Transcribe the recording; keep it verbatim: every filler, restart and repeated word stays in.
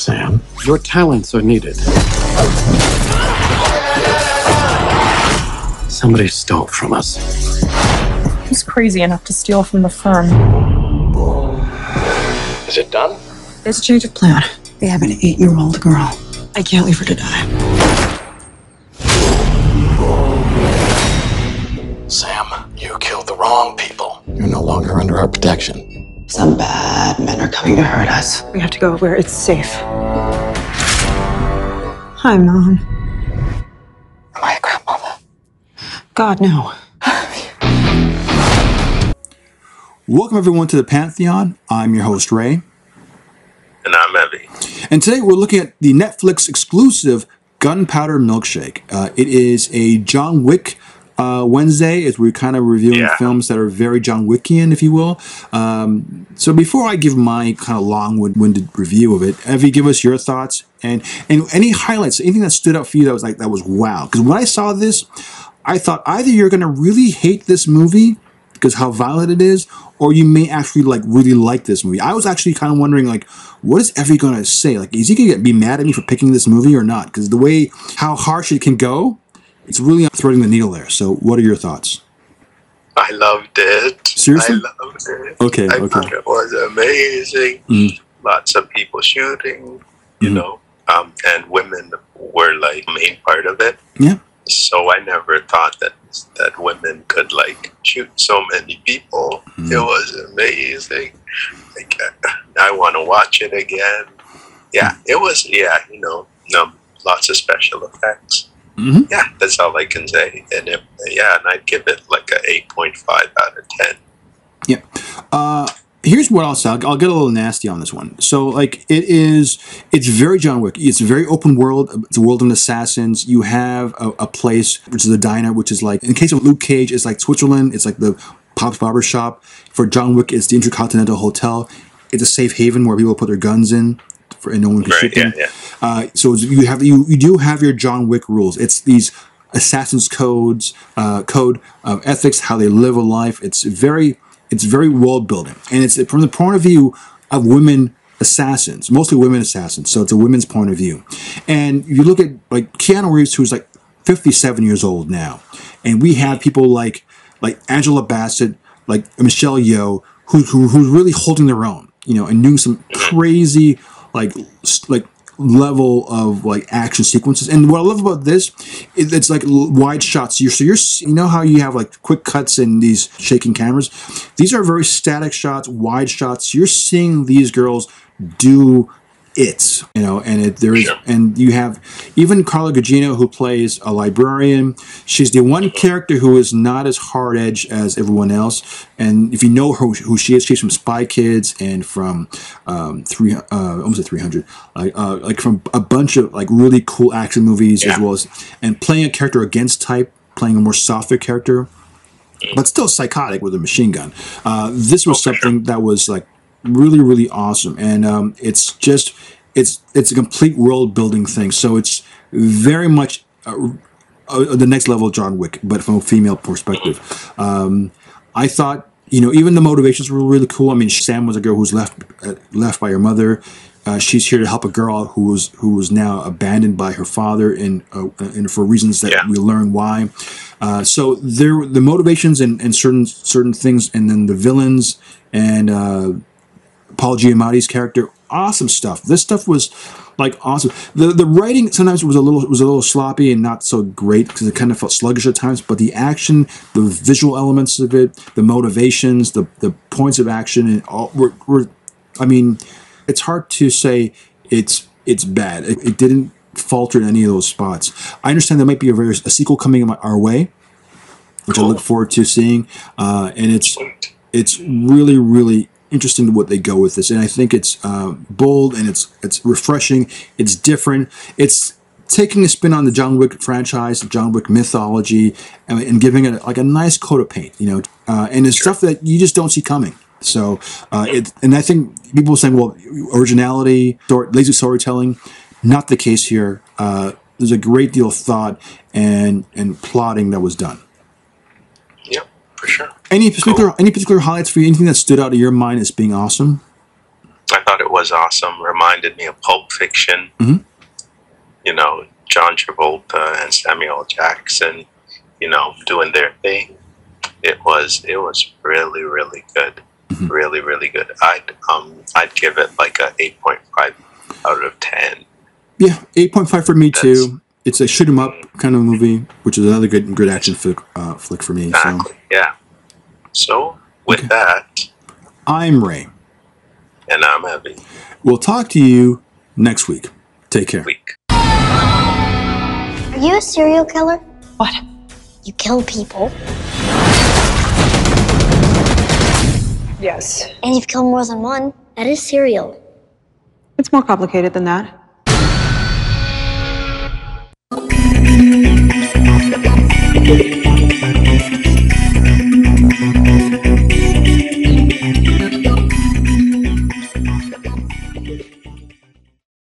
Sam. Your talents are needed. Somebody stole from us. Who's crazy enough to steal from the firm? Is it done? There's a change of plan. They have an eight-year-old girl. I can't leave her to die. Sam, you killed the wrong people. You're no longer under our protection. Some bad men are coming to hurt us. We have to go where it's safe. Hi, Mom. Am I a grandmother? God, no. Welcome, everyone, to the Pantheon. I'm your host, Ray. And I'm Evie. And today we're looking at the Netflix exclusive Gunpowder Milkshake. Uh, it is a John Wick uh, Wednesday, as we're kind of reviewing yeah. films that are very John Wickian, if you will. Um, so before I give my kind of long-winded review of it, Evie, give us your thoughts and, and any highlights, anything that stood out for you that was like, that was wow. Because when I saw this, I thought either you're going to really hate this movie because how violent it is, or you may actually like really like this movie. I was actually kind of wondering, like, what is Effie going to say? Like, is he going to be mad at me for picking this movie or not? Because the way how harsh it can go, it's really threading the needle there. So what are your thoughts? I loved it. Seriously? I loved it. Okay, I okay. thought it was amazing. Mm. Lots of people shooting, you mm. know, um, and women were, like, main part of it. Yeah. So I never thought that that women could like shoot so many people. Mm. It was amazing. Like I want to watch it again. Yeah, it was. Yeah, you know, um, lots of special effects. Mm-hmm. Yeah, that's all I can say. And if, yeah, and I'd give it like a eight point five out of ten. Yeah. Uh, here's what I'll say. I'll, I'll get a little nasty on this one. So, like, it is, it's very John Wick. It's a very open world. It's a world of assassins. You have a, a place, which is a diner, which is like, in the case of Luke Cage, it's like Switzerland. It's like the Pop's Barbershop. For John Wick, it's the Intercontinental Hotel. It's a safe haven where people put their guns in, for, and no one can right, shoot yeah, them. Yeah. Uh, so you have you, you do have your John Wick rules. It's these assassins' codes, uh, code of ethics, how they live a life. It's very... It's very world building, and it's from the point of view of women assassins, mostly women assassins. So it's a women's point of view. And you look at like Keanu Reeves, who's like fifty-seven years old now, and we have people like like Angela Bassett, like Michelle Yeoh, who, who who's really holding their own, you know, and doing some crazy like like level of like action sequences. And what I love about this, it, it's like wide shots. You're, so you're, you know how you have like quick cuts in these shaking cameras? These are very static shots, wide shots. You're seeing these girls do it, you know, and it, there is, yeah. and you have even Carla Gugino, who plays a librarian. She's the one character who is not as hard-edged as everyone else. And if you know who, who she is, she's from Spy Kids and from um, three, uh, almost a three hundred, like, uh, like from a bunch of like really cool action movies, yeah. as well as and playing a character against type, playing a more softer character, but still psychotic with a machine gun. Uh, this was oh, something sure. that was like. Really, really awesome, and um, it's just it's it's a complete world building thing. So it's very much a, a, the next level of John Wick, but from a female perspective. Um, I thought you know even the motivations were really cool. I mean, Sam was a girl who's left uh, left by her mother. Uh, she's here to help a girl who was who was now abandoned by her father, and uh, and for reasons that yeah. we learn why. Uh, so there, the motivations and, and certain certain things, and then the villains and. Uh, Paul Giamatti's character, awesome stuff. This stuff was like awesome. The the writing sometimes was a little was a little sloppy and not so great because it kind of felt sluggish at times. But the action, the visual elements of it, the motivations, the the points of action, and all were, were I mean, it's hard to say it's it's bad. It, it didn't falter in any of those spots. I understand there might be a, very, a sequel coming my, our way, which cool. I look forward to seeing. Uh, and it's it's really really. Interesting to what they go with this, and I think it's uh, bold and it's it's refreshing. It's different. It's taking a spin on the John Wick franchise, the John Wick mythology, and, and giving it like a nice coat of paint, you know. Uh, and it's sure. stuff that you just don't see coming. So, uh, it and I think people saying, "Well, originality, story, lazy storytelling," not the case here. Uh, there's a great deal of thought and and plotting that was done. Yep, for sure. Any particular cool. any particular highlights for you? Anything that stood out in your mind as being awesome? I thought it was was awesome. Reminded me of Pulp Fiction. Mm-hmm. You know, John Travolta and Samuel Jackson, you know, doing their thing. It was it was really really good, mm-hmm. really really good. I'd um I'd give it like a eight point five out of ten. Yeah, eight point five for me That's, too. It's a shoot 'em up kind of movie, which is another good good action flick, uh, flick for me. Exactly. So. Yeah. So with okay. that, I'm Ray, and I'm Abby. We'll talk to you next week. Take care. Week. Are you a serial killer? What? You kill people. Yes. And you've killed more than one. That is serial. It's more complicated than that.